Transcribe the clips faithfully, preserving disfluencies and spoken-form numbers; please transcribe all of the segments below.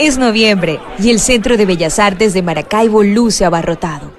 Es noviembre y el Centro de Bellas Artes de Maracaibo luce abarrotado.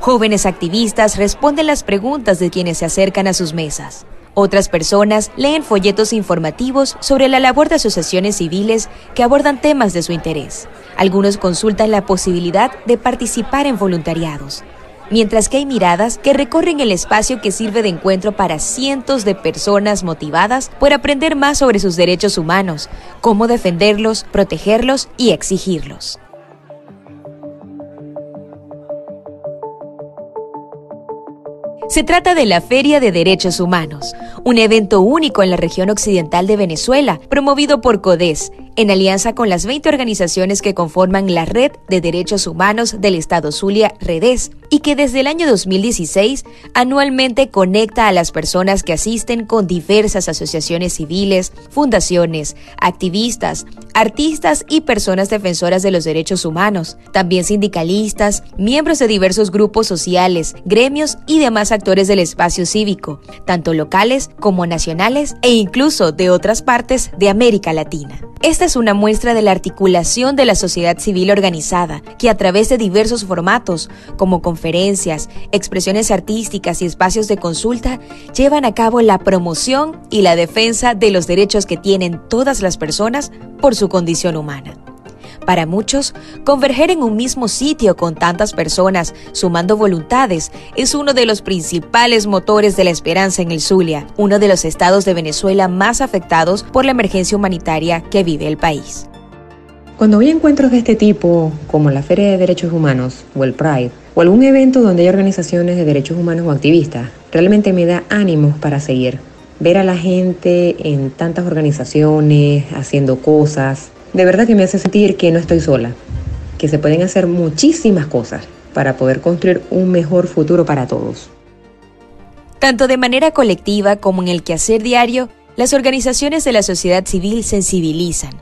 Jóvenes activistas responden las preguntas de quienes se acercan a sus mesas. Otras personas leen folletos informativos sobre la labor de asociaciones civiles que abordan temas de su interés. Algunos consultan la posibilidad de participar en voluntariados, mientras que hay miradas que recorren el espacio que sirve de encuentro para cientos de personas motivadas por aprender más sobre sus derechos humanos, cómo defenderlos, protegerlos y exigirlos. Se trata de la Feria de Derechos Humanos, un evento único en la región occidental de Venezuela, promovido por CODHEZ, en alianza con las veinte organizaciones que conforman la Red de Derechos Humanos del Estado Zulia, REDES, y que desde el año dos mil dieciséis anualmente conecta a las personas que asisten con diversas asociaciones civiles, fundaciones, activistas, artistas y personas defensoras de los derechos humanos, también sindicalistas, miembros de diversos grupos sociales, gremios y demás actores del espacio cívico, tanto locales como nacionales e incluso de otras partes de América Latina. Esta es una muestra de la articulación de la sociedad civil organizada, que a través de diversos formatos, como conferencias, expresiones artísticas y espacios de consulta, llevan a cabo la promoción y la defensa de los derechos que tienen todas las personas por su condición humana. Para muchos, converger en un mismo sitio con tantas personas, sumando voluntades, es uno de los principales motores de la esperanza en el Zulia, uno de los estados de Venezuela más afectados por la emergencia humanitaria que vive el país. Cuando voy a encuentros de este tipo, como la Feria de Derechos Humanos o el Pride, o algún evento donde hay organizaciones de derechos humanos o activistas, realmente me da ánimos para seguir. Ver a la gente en tantas organizaciones, haciendo cosas, de verdad que me hace sentir que no estoy sola, que se pueden hacer muchísimas cosas para poder construir un mejor futuro para todos. Tanto de manera colectiva como en el quehacer diario, las organizaciones de la sociedad civil sensibilizan,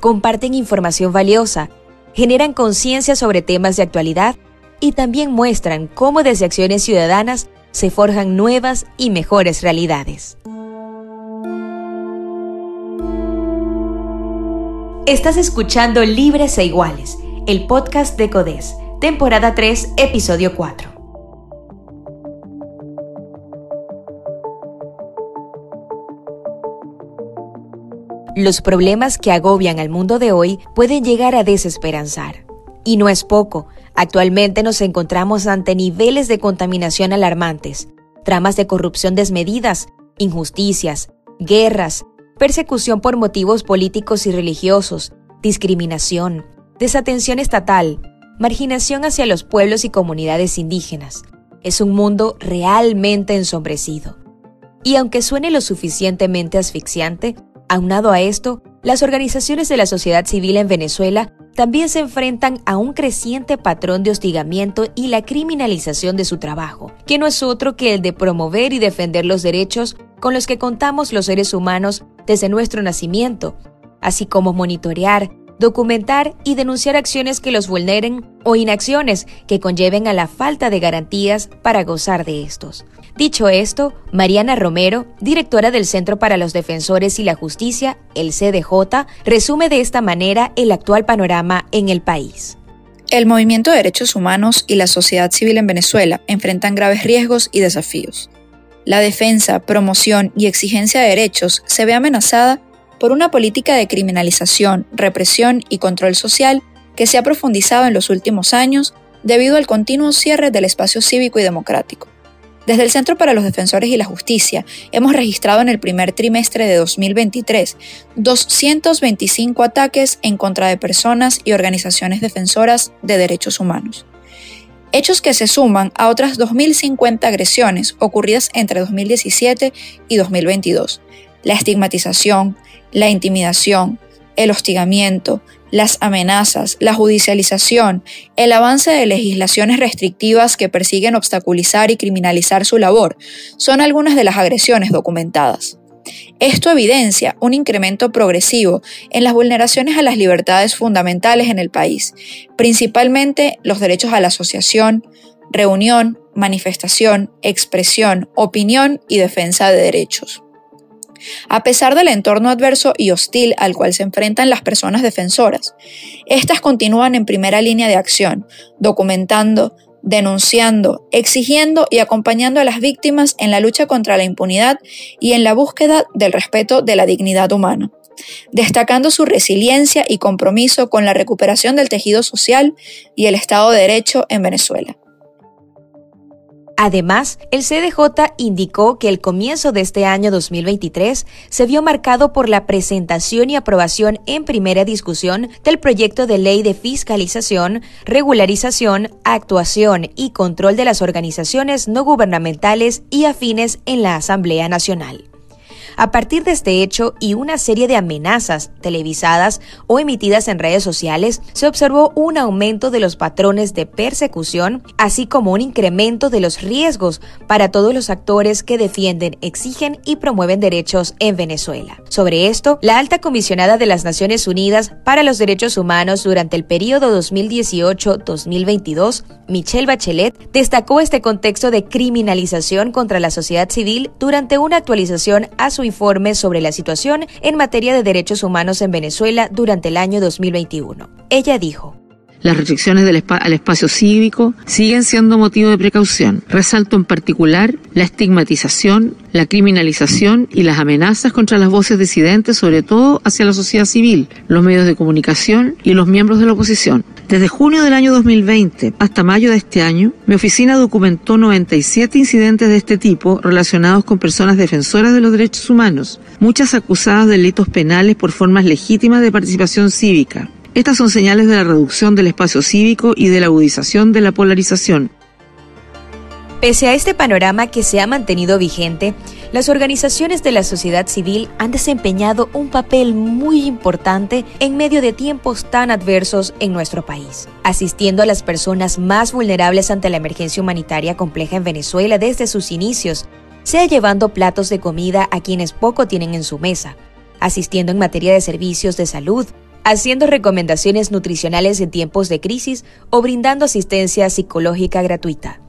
comparten información valiosa, generan conciencia sobre temas de actualidad y también muestran cómo desde acciones ciudadanas se forjan nuevas y mejores realidades. Estás escuchando Libres e Iguales, el podcast de CODHEZ, temporada tres, episodio cuatro. Los problemas que agobian al mundo de hoy pueden llegar a desesperanzar. Y no es poco. Actualmente nos encontramos ante niveles de contaminación alarmantes, tramas de corrupción desmedidas, injusticias, guerras, persecución por motivos políticos y religiosos, discriminación, desatención estatal, marginación hacia los pueblos y comunidades indígenas. Es un mundo realmente ensombrecido. Y aunque suene lo suficientemente asfixiante, aunado a esto, las organizaciones de la sociedad civil en Venezuela también se enfrentan a un creciente patrón de hostigamiento y la criminalización de su trabajo, que no es otro que el de promover y defender los derechos con los que contamos los seres humanos desde nuestro nacimiento, así como monitorear, documentar y denunciar acciones que los vulneren o inacciones que conlleven a la falta de garantías para gozar de estos. Dicho esto, Mariana Romero, directora del Centro para los Defensores y la Justicia, el C D J, resume de esta manera el actual panorama en el país. El movimiento de derechos humanos y la sociedad civil en Venezuela enfrentan graves riesgos y desafíos. La defensa, promoción y exigencia de derechos se ve amenazada por una política de criminalización, represión y control social que se ha profundizado en los últimos años debido al continuo cierre del espacio cívico y democrático. Desde el Centro para los Defensores y la Justicia hemos registrado en el primer trimestre de dos mil veintitrés doscientos veinticinco ataques en contra de personas y organizaciones defensoras de derechos humanos. Hechos que se suman a otras dos mil cincuenta agresiones ocurridas entre dos mil diecisiete y dos mil veintidós. La estigmatización, la intimidación, el hostigamiento, las amenazas, la judicialización, el avance de legislaciones restrictivas que persiguen obstaculizar y criminalizar su labor, son algunas de las agresiones documentadas. Esto evidencia un incremento progresivo en las vulneraciones a las libertades fundamentales en el país, principalmente los derechos a la asociación, reunión, manifestación, expresión, opinión y defensa de derechos. a pesar del entorno adverso y hostil al cual se enfrentan las personas defensoras. Estas continúan en primera línea de acción, documentando, denunciando, exigiendo y acompañando a las víctimas en la lucha contra la impunidad y en la búsqueda del respeto de la dignidad humana, destacando su resiliencia y compromiso con la recuperación del tejido social y el Estado de Derecho en Venezuela. Además, el C D J indicó que el comienzo de este año dos mil veintitrés se vio marcado por la presentación y aprobación en primera discusión del proyecto de ley de fiscalización, regularización, actuación y control de las organizaciones no gubernamentales y afines en la Asamblea Nacional. A partir de este hecho y una serie de amenazas televisadas o emitidas en redes sociales, se observó un aumento de los patrones de persecución, así como un incremento de los riesgos para todos los actores que defienden, exigen y promueven derechos en Venezuela. Sobre esto, la Alta Comisionada de las Naciones Unidas para los Derechos Humanos durante el periodo dos mil dieciocho a dos mil veintidós, Michelle Bachelet, destacó este contexto de criminalización contra la sociedad civil durante una actualización a su informe sobre la situación en materia de derechos humanos en Venezuela durante el año dos mil veintiuno. Ella dijo: las restricciones del esp- al espacio cívico siguen siendo motivo de precaución. Resalto en particular la estigmatización, la criminalización y las amenazas contra las voces disidentes, sobre todo hacia la sociedad civil, los medios de comunicación y los miembros de la oposición. Desde junio del año dos mil veinte hasta mayo de este año, mi oficina documentó noventa y siete incidentes de este tipo relacionados con personas defensoras de los derechos humanos, muchas acusadas de delitos penales por formas legítimas de participación cívica. Estas son señales de la reducción del espacio cívico y de la agudización de la polarización. Pese a este panorama que se ha mantenido vigente, las organizaciones de la sociedad civil han desempeñado un papel muy importante en medio de tiempos tan adversos en nuestro país, asistiendo a las personas más vulnerables ante la emergencia humanitaria compleja en Venezuela desde sus inicios, sea llevando platos de comida a quienes poco tienen en su mesa, asistiendo en materia de servicios de salud, haciendo recomendaciones nutricionales en tiempos de crisis o brindando asistencia psicológica gratuita.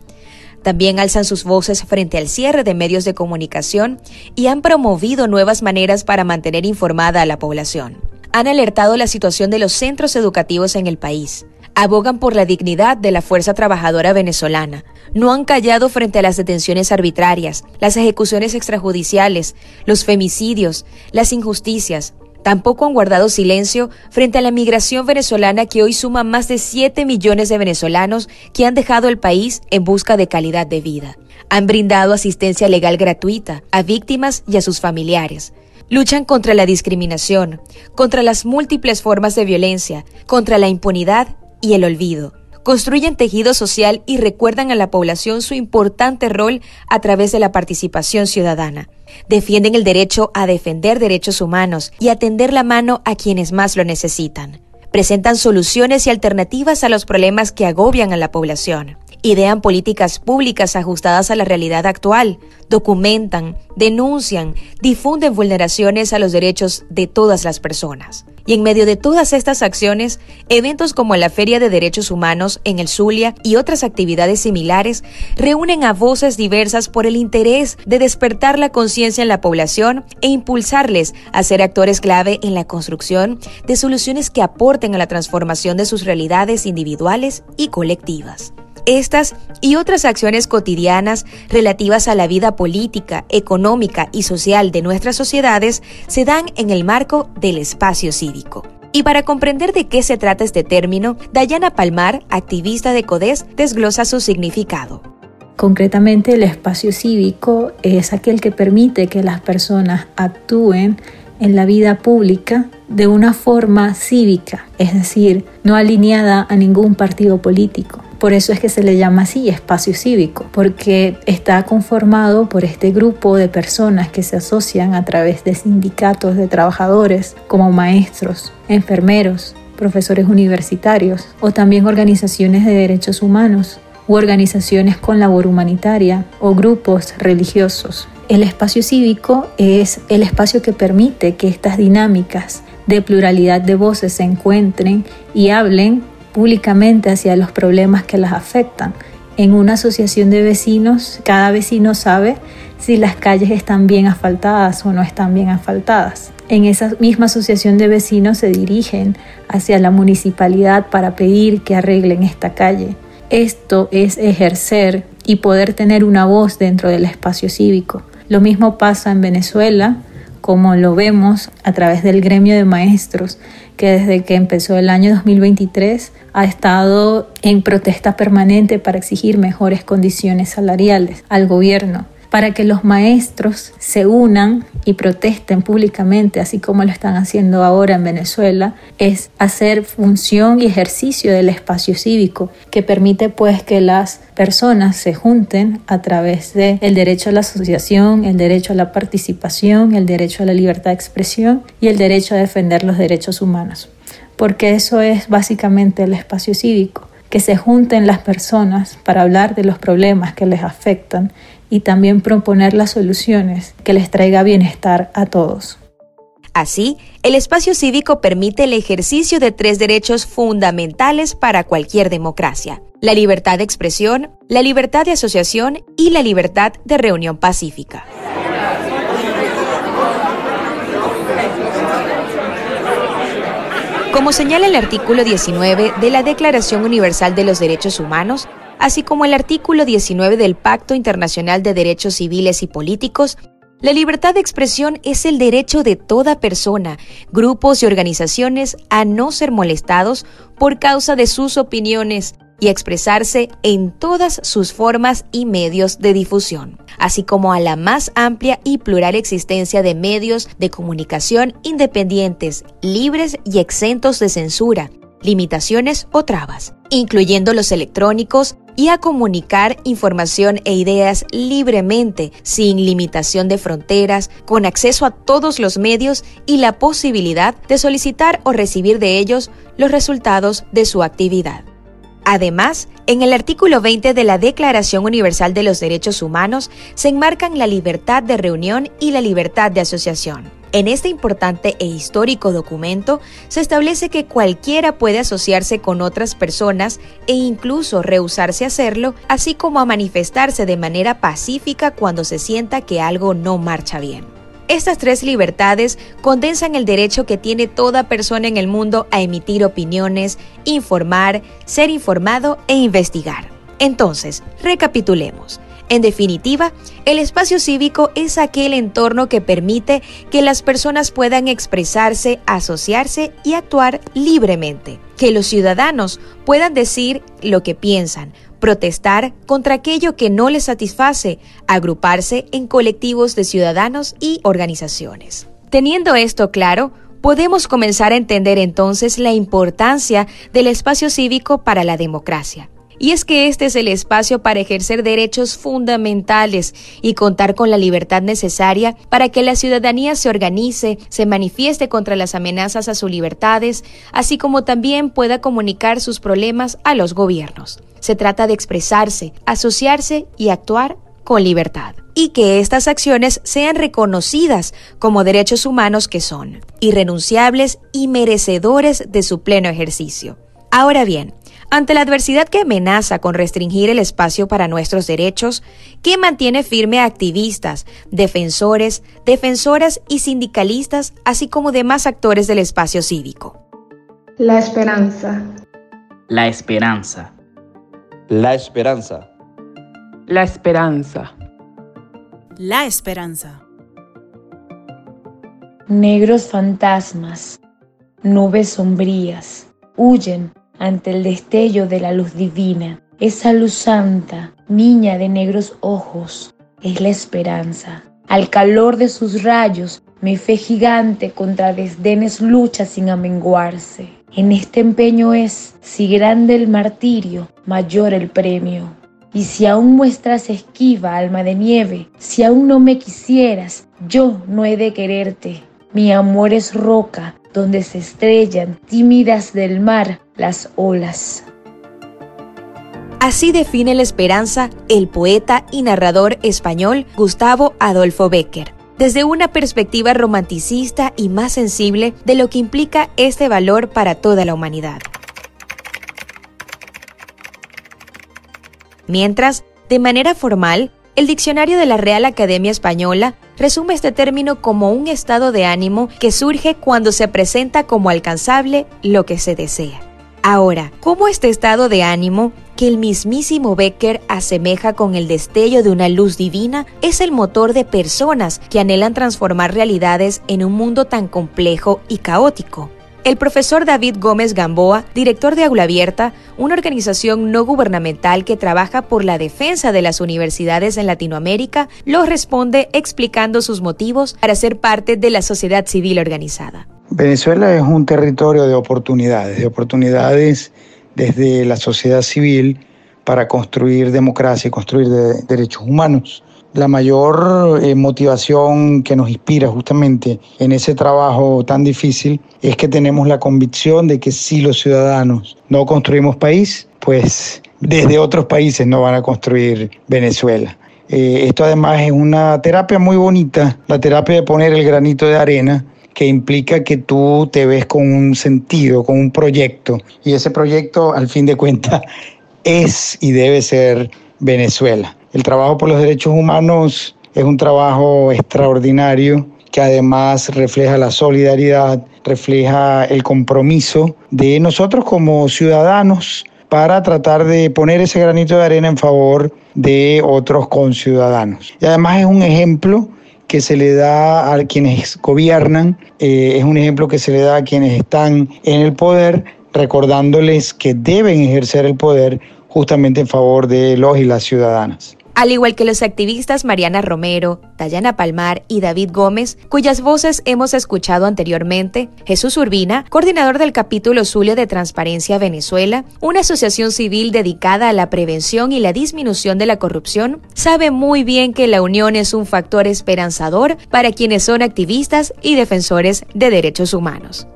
También alzan sus voces frente al cierre de medios de comunicación y han promovido nuevas maneras para mantener informada a la población. Han alertado la situación de los centros educativos en el país. Abogan por la dignidad de la fuerza trabajadora venezolana. No han callado frente a las detenciones arbitrarias, las ejecuciones extrajudiciales, los femicidios, las injusticias. Tampoco han guardado silencio frente a la migración venezolana que hoy suma más de siete millones de venezolanos que han dejado el país en busca de calidad de vida. Han brindado asistencia legal gratuita a víctimas y a sus familiares. Luchan contra la discriminación, contra las múltiples formas de violencia, contra la impunidad y el olvido. Construyen tejido social y recuerdan a la población su importante rol a través de la participación ciudadana. Defienden el derecho a defender derechos humanos y a tender la mano a quienes más lo necesitan. Presentan soluciones y alternativas a los problemas que agobian a la población. Idean políticas públicas ajustadas a la realidad actual. Documentan, denuncian, difunden vulneraciones a los derechos de todas las personas. Y en medio de todas estas acciones, eventos como la Feria de Derechos Humanos en el Zulia y otras actividades similares reúnen a voces diversas por el interés de despertar la conciencia en la población e impulsarles a ser actores clave en la construcción de soluciones que aporten a la transformación de sus realidades individuales y colectivas. Estas y otras acciones cotidianas relativas a la vida política, económica y social de nuestras sociedades se dan en el marco del espacio cívico. Y para comprender de qué se trata este término, Dayana Palmar, activista de CODHEZ, desglosa su significado. Concretamente, el espacio cívico es aquel que permite que las personas actúen en la vida pública de una forma cívica, es decir, no alineada a ningún partido político. Por eso es que se le llama así espacio cívico, porque está conformado por este grupo de personas que se asocian a través de sindicatos de trabajadores como maestros, enfermeros, profesores universitarios o también organizaciones de derechos humanos u organizaciones con labor humanitaria o grupos religiosos. El espacio cívico es el espacio que permite que estas dinámicas de pluralidad de voces se encuentren y hablen públicamente hacia los problemas que las afectan. En una asociación de vecinos, cada vecino sabe si las calles están bien asfaltadas o no están bien asfaltadas. En esa misma asociación de vecinos se dirigen hacia la municipalidad para pedir que arreglen esta calle. Esto es ejercer y poder tener una voz dentro del espacio cívico. Lo mismo pasa en Venezuela, como lo vemos a través del gremio de maestros, que desde que empezó el año dos mil veintitrés ha estado en protesta permanente para exigir mejores condiciones salariales al gobierno, para que los maestros se unan y protesten públicamente, así como lo están haciendo ahora en Venezuela, es hacer función y ejercicio del espacio cívico, que permite pues que las personas se junten a través de el derecho a la asociación, el derecho a la participación, el derecho a la libertad de expresión y el derecho a defender los derechos humanos. Porque eso es básicamente el espacio cívico, que se junten las personas para hablar de los problemas que les afectan y también proponer las soluciones que les traiga bienestar a todos. Así, el espacio cívico permite el ejercicio de tres derechos fundamentales para cualquier democracia: la libertad de expresión, la libertad de asociación y la libertad de reunión pacífica. Como señala el artículo diecinueve de la Declaración Universal de los Derechos Humanos, así como el artículo diecinueve del Pacto Internacional de Derechos Civiles y Políticos, la libertad de expresión es el derecho de toda persona, grupos y organizaciones a no ser molestados por causa de sus opiniones y a expresarse en todas sus formas y medios de difusión, así como a la más amplia y plural existencia de medios de comunicación independientes, libres y exentos de censura, limitaciones o trabas, incluyendo los electrónicos, y a comunicar información e ideas libremente, sin limitación de fronteras, con acceso a todos los medios y la posibilidad de solicitar o recibir de ellos los resultados de su actividad. Además, en el artículo veinte de la Declaración Universal de los Derechos Humanos se enmarcan la libertad de reunión y la libertad de asociación. En este importante e histórico documento se establece que cualquiera puede asociarse con otras personas e incluso rehusarse a hacerlo, así como a manifestarse de manera pacífica cuando se sienta que algo no marcha bien. Estas tres libertades condensan el derecho que tiene toda persona en el mundo a emitir opiniones, informar, ser informado e investigar. Entonces, recapitulemos. En definitiva, el espacio cívico es aquel entorno que permite que las personas puedan expresarse, asociarse y actuar libremente, que los ciudadanos puedan decir lo que piensan, protestar contra aquello que no les satisface, agruparse en colectivos de ciudadanos y organizaciones. Teniendo esto claro, podemos comenzar a entender entonces la importancia del espacio cívico para la democracia. Y es que este es el espacio para ejercer derechos fundamentales y contar con la libertad necesaria para que la ciudadanía se organice, se manifieste contra las amenazas a sus libertades, así como también pueda comunicar sus problemas a los gobiernos. Se trata de expresarse, asociarse y actuar con libertad, y que estas acciones sean reconocidas como derechos humanos que son irrenunciables y merecedores de su pleno ejercicio. Ahora bien, ante la adversidad que amenaza con restringir el espacio para nuestros derechos, que mantiene firme a activistas, defensores, defensoras y sindicalistas, así como demás actores del espacio cívico. La esperanza. La esperanza. La esperanza. La esperanza. La esperanza. Negros fantasmas, nubes sombrías, huyen ante el destello de la luz divina. Esa luz santa, niña de negros ojos, es la esperanza. Al calor de sus rayos, mi fe gigante contra desdenes lucha sin amenguarse. En este empeño es, si grande el martirio, mayor el premio. Y si aún muestras esquiva, alma de nieve, si aún no me quisieras, yo no he de quererte. Mi amor es roca, donde se estrellan, tímidas del mar, las olas. Así define la esperanza el poeta y narrador español Gustavo Adolfo Bécquer, desde una perspectiva romanticista y más sensible de lo que implica este valor para toda la humanidad. Mientras, de manera formal, El diccionario de la Real Academia Española resume este término como un estado de ánimo que surge cuando se presenta como alcanzable lo que se desea. Ahora, ¿cómo este estado de ánimo, que el mismísimo Bécquer asemeja con el destello de una luz divina, es el motor de personas que anhelan transformar realidades en un mundo tan complejo y caótico? El profesor David Gómez Gamboa, director de Aula Abierta, una organización no gubernamental que trabaja por la defensa de las universidades en Latinoamérica, lo responde explicando sus motivos para ser parte de la sociedad civil organizada. Venezuela es un territorio de oportunidades, de oportunidades desde la sociedad civil para construir democracia y construir de derechos humanos. La mayor eh, motivación que nos inspira justamente en ese trabajo tan difícil es que tenemos la convicción de que si los ciudadanos no construimos país, pues desde otros países no van a construir Venezuela. Eh, esto además es una terapia muy bonita, la terapia de poner el granito de arena, que implica que tú te ves con un sentido, con un proyecto, y ese proyecto al fin de cuentas es y debe ser Venezuela. El trabajo por los derechos humanos es un trabajo extraordinario que además refleja la solidaridad, refleja el compromiso de nosotros como ciudadanos para tratar de poner ese granito de arena en favor de otros conciudadanos. Y además es un ejemplo que se le da a quienes gobiernan, eh, es un ejemplo que se le da a quienes están en el poder, recordándoles que deben ejercer el poder justamente en favor de los y las ciudadanas. Al igual que los activistas Mariana Romero, Dayana Palmar y David Gómez, cuyas voces hemos escuchado anteriormente, Jesús Urbina, coordinador del capítulo Zulia de Transparencia Venezuela, una asociación civil dedicada a la prevención y la disminución de la corrupción, sabe muy bien que la unión es un factor esperanzador para quienes son activistas y defensores de derechos humanos.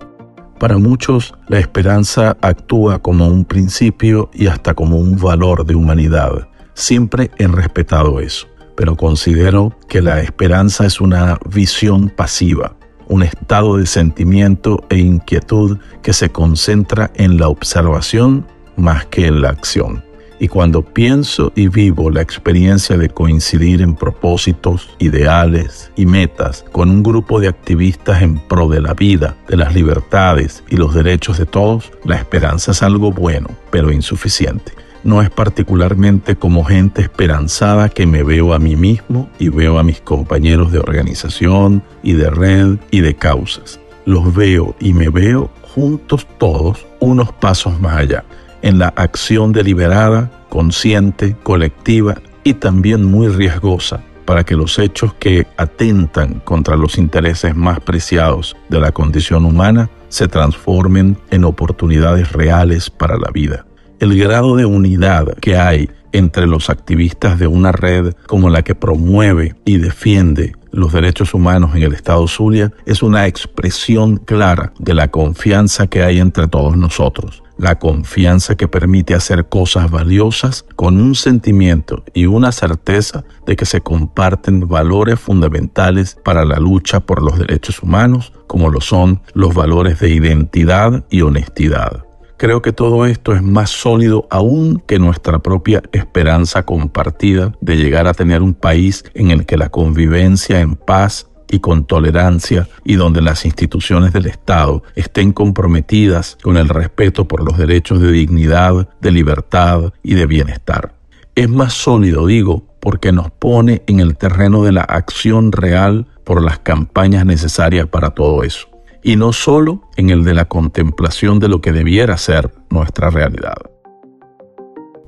Para muchos, la esperanza actúa como un principio y hasta como un valor de humanidad. Siempre he respetado eso, pero considero que la esperanza es una visión pasiva, un estado de sentimiento e inquietud que se concentra en la observación más que en la acción. Y cuando pienso y vivo la experiencia de coincidir en propósitos, ideales y metas con un grupo de activistas en pro de la vida, de las libertades y los derechos de todos, la esperanza es algo bueno, pero insuficiente. No es particularmente como gente esperanzada que me veo a mí mismo y veo a mis compañeros de organización y de red y de causas. Los veo y me veo juntos todos unos pasos más allá, en la acción deliberada, consciente, colectiva y también muy riesgosa para que los hechos que atentan contra los intereses más preciados de la condición humana se transformen en oportunidades reales para la vida. El grado de unidad que hay entre los activistas de una red como la que promueve y defiende los derechos humanos en el estado Zulia es una expresión clara de la confianza que hay entre todos nosotros. La confianza que permite hacer cosas valiosas con un sentimiento y una certeza de que se comparten valores fundamentales para la lucha por los derechos humanos, como lo son los valores de identidad y honestidad. Creo que todo esto es más sólido aún que nuestra propia esperanza compartida de llegar a tener un país en el que la convivencia en paz y con tolerancia y donde las instituciones del Estado estén comprometidas con el respeto por los derechos de dignidad, de libertad y de bienestar. Es más sólido, digo, porque nos pone en el terreno de la acción real por las campañas necesarias para todo eso, y no solo en el de la contemplación de lo que debiera ser nuestra realidad.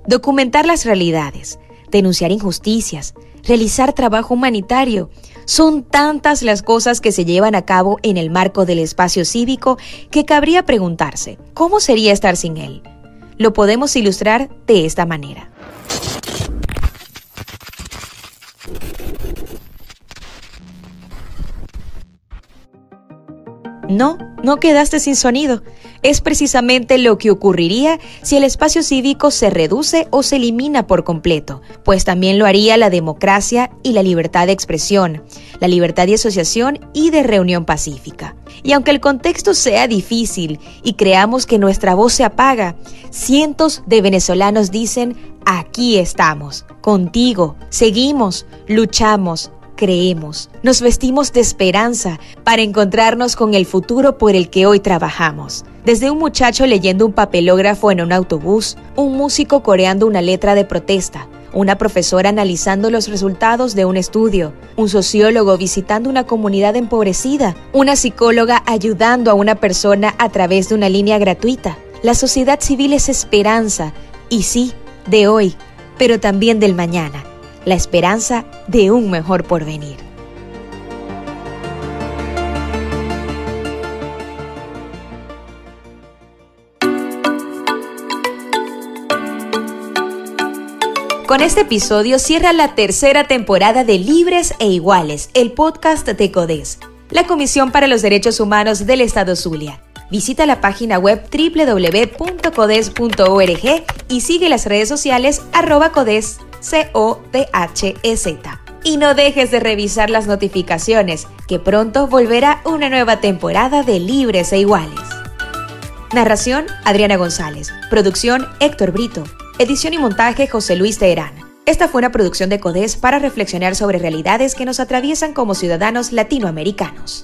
Documentar las realidades, denunciar injusticias, realizar trabajo humanitario. Son tantas las cosas que se llevan a cabo en el marco del espacio cívico que cabría preguntarse, ¿cómo sería estar sin él? Lo podemos ilustrar de esta manera. No, no quedaste sin sonido. es precisamente lo que ocurriría si el espacio cívico se reduce o se elimina por completo, pues también lo haría la democracia y la libertad de expresión, la libertad de asociación y de reunión pacífica. Y aunque el contexto sea difícil y creamos que nuestra voz se apaga, cientos de venezolanos dicen: aquí estamos, contigo, seguimos, luchamos, creemos, nos vestimos de esperanza para encontrarnos con el futuro por el que hoy trabajamos. Desde un muchacho leyendo un papelógrafo en un autobús, un músico coreando una letra de protesta, una profesora analizando los resultados de un estudio, un sociólogo visitando una comunidad empobrecida, una psicóloga ayudando a una persona a través de una línea gratuita. La sociedad civil es esperanza, y sí, de hoy, pero también del mañana. La esperanza de un mejor porvenir. Con este episodio cierra la tercera temporada de Libres e Iguales, el podcast de CODHEZ, la Comisión para los Derechos Humanos del Estado Zulia. Visita la página web doble u doble u doble u punto codhez punto org y sigue las redes sociales arroba CODHEZ. C O D H E Z. Y no dejes de revisar las notificaciones, que pronto volverá una nueva temporada de Libres e Iguales. Narración: Adriana González. Producción: Héctor Brito. Edición y montaje: José Luis Teherán. Esta fue una producción de CODHEZ para reflexionar sobre realidades que nos atraviesan como ciudadanos latinoamericanos.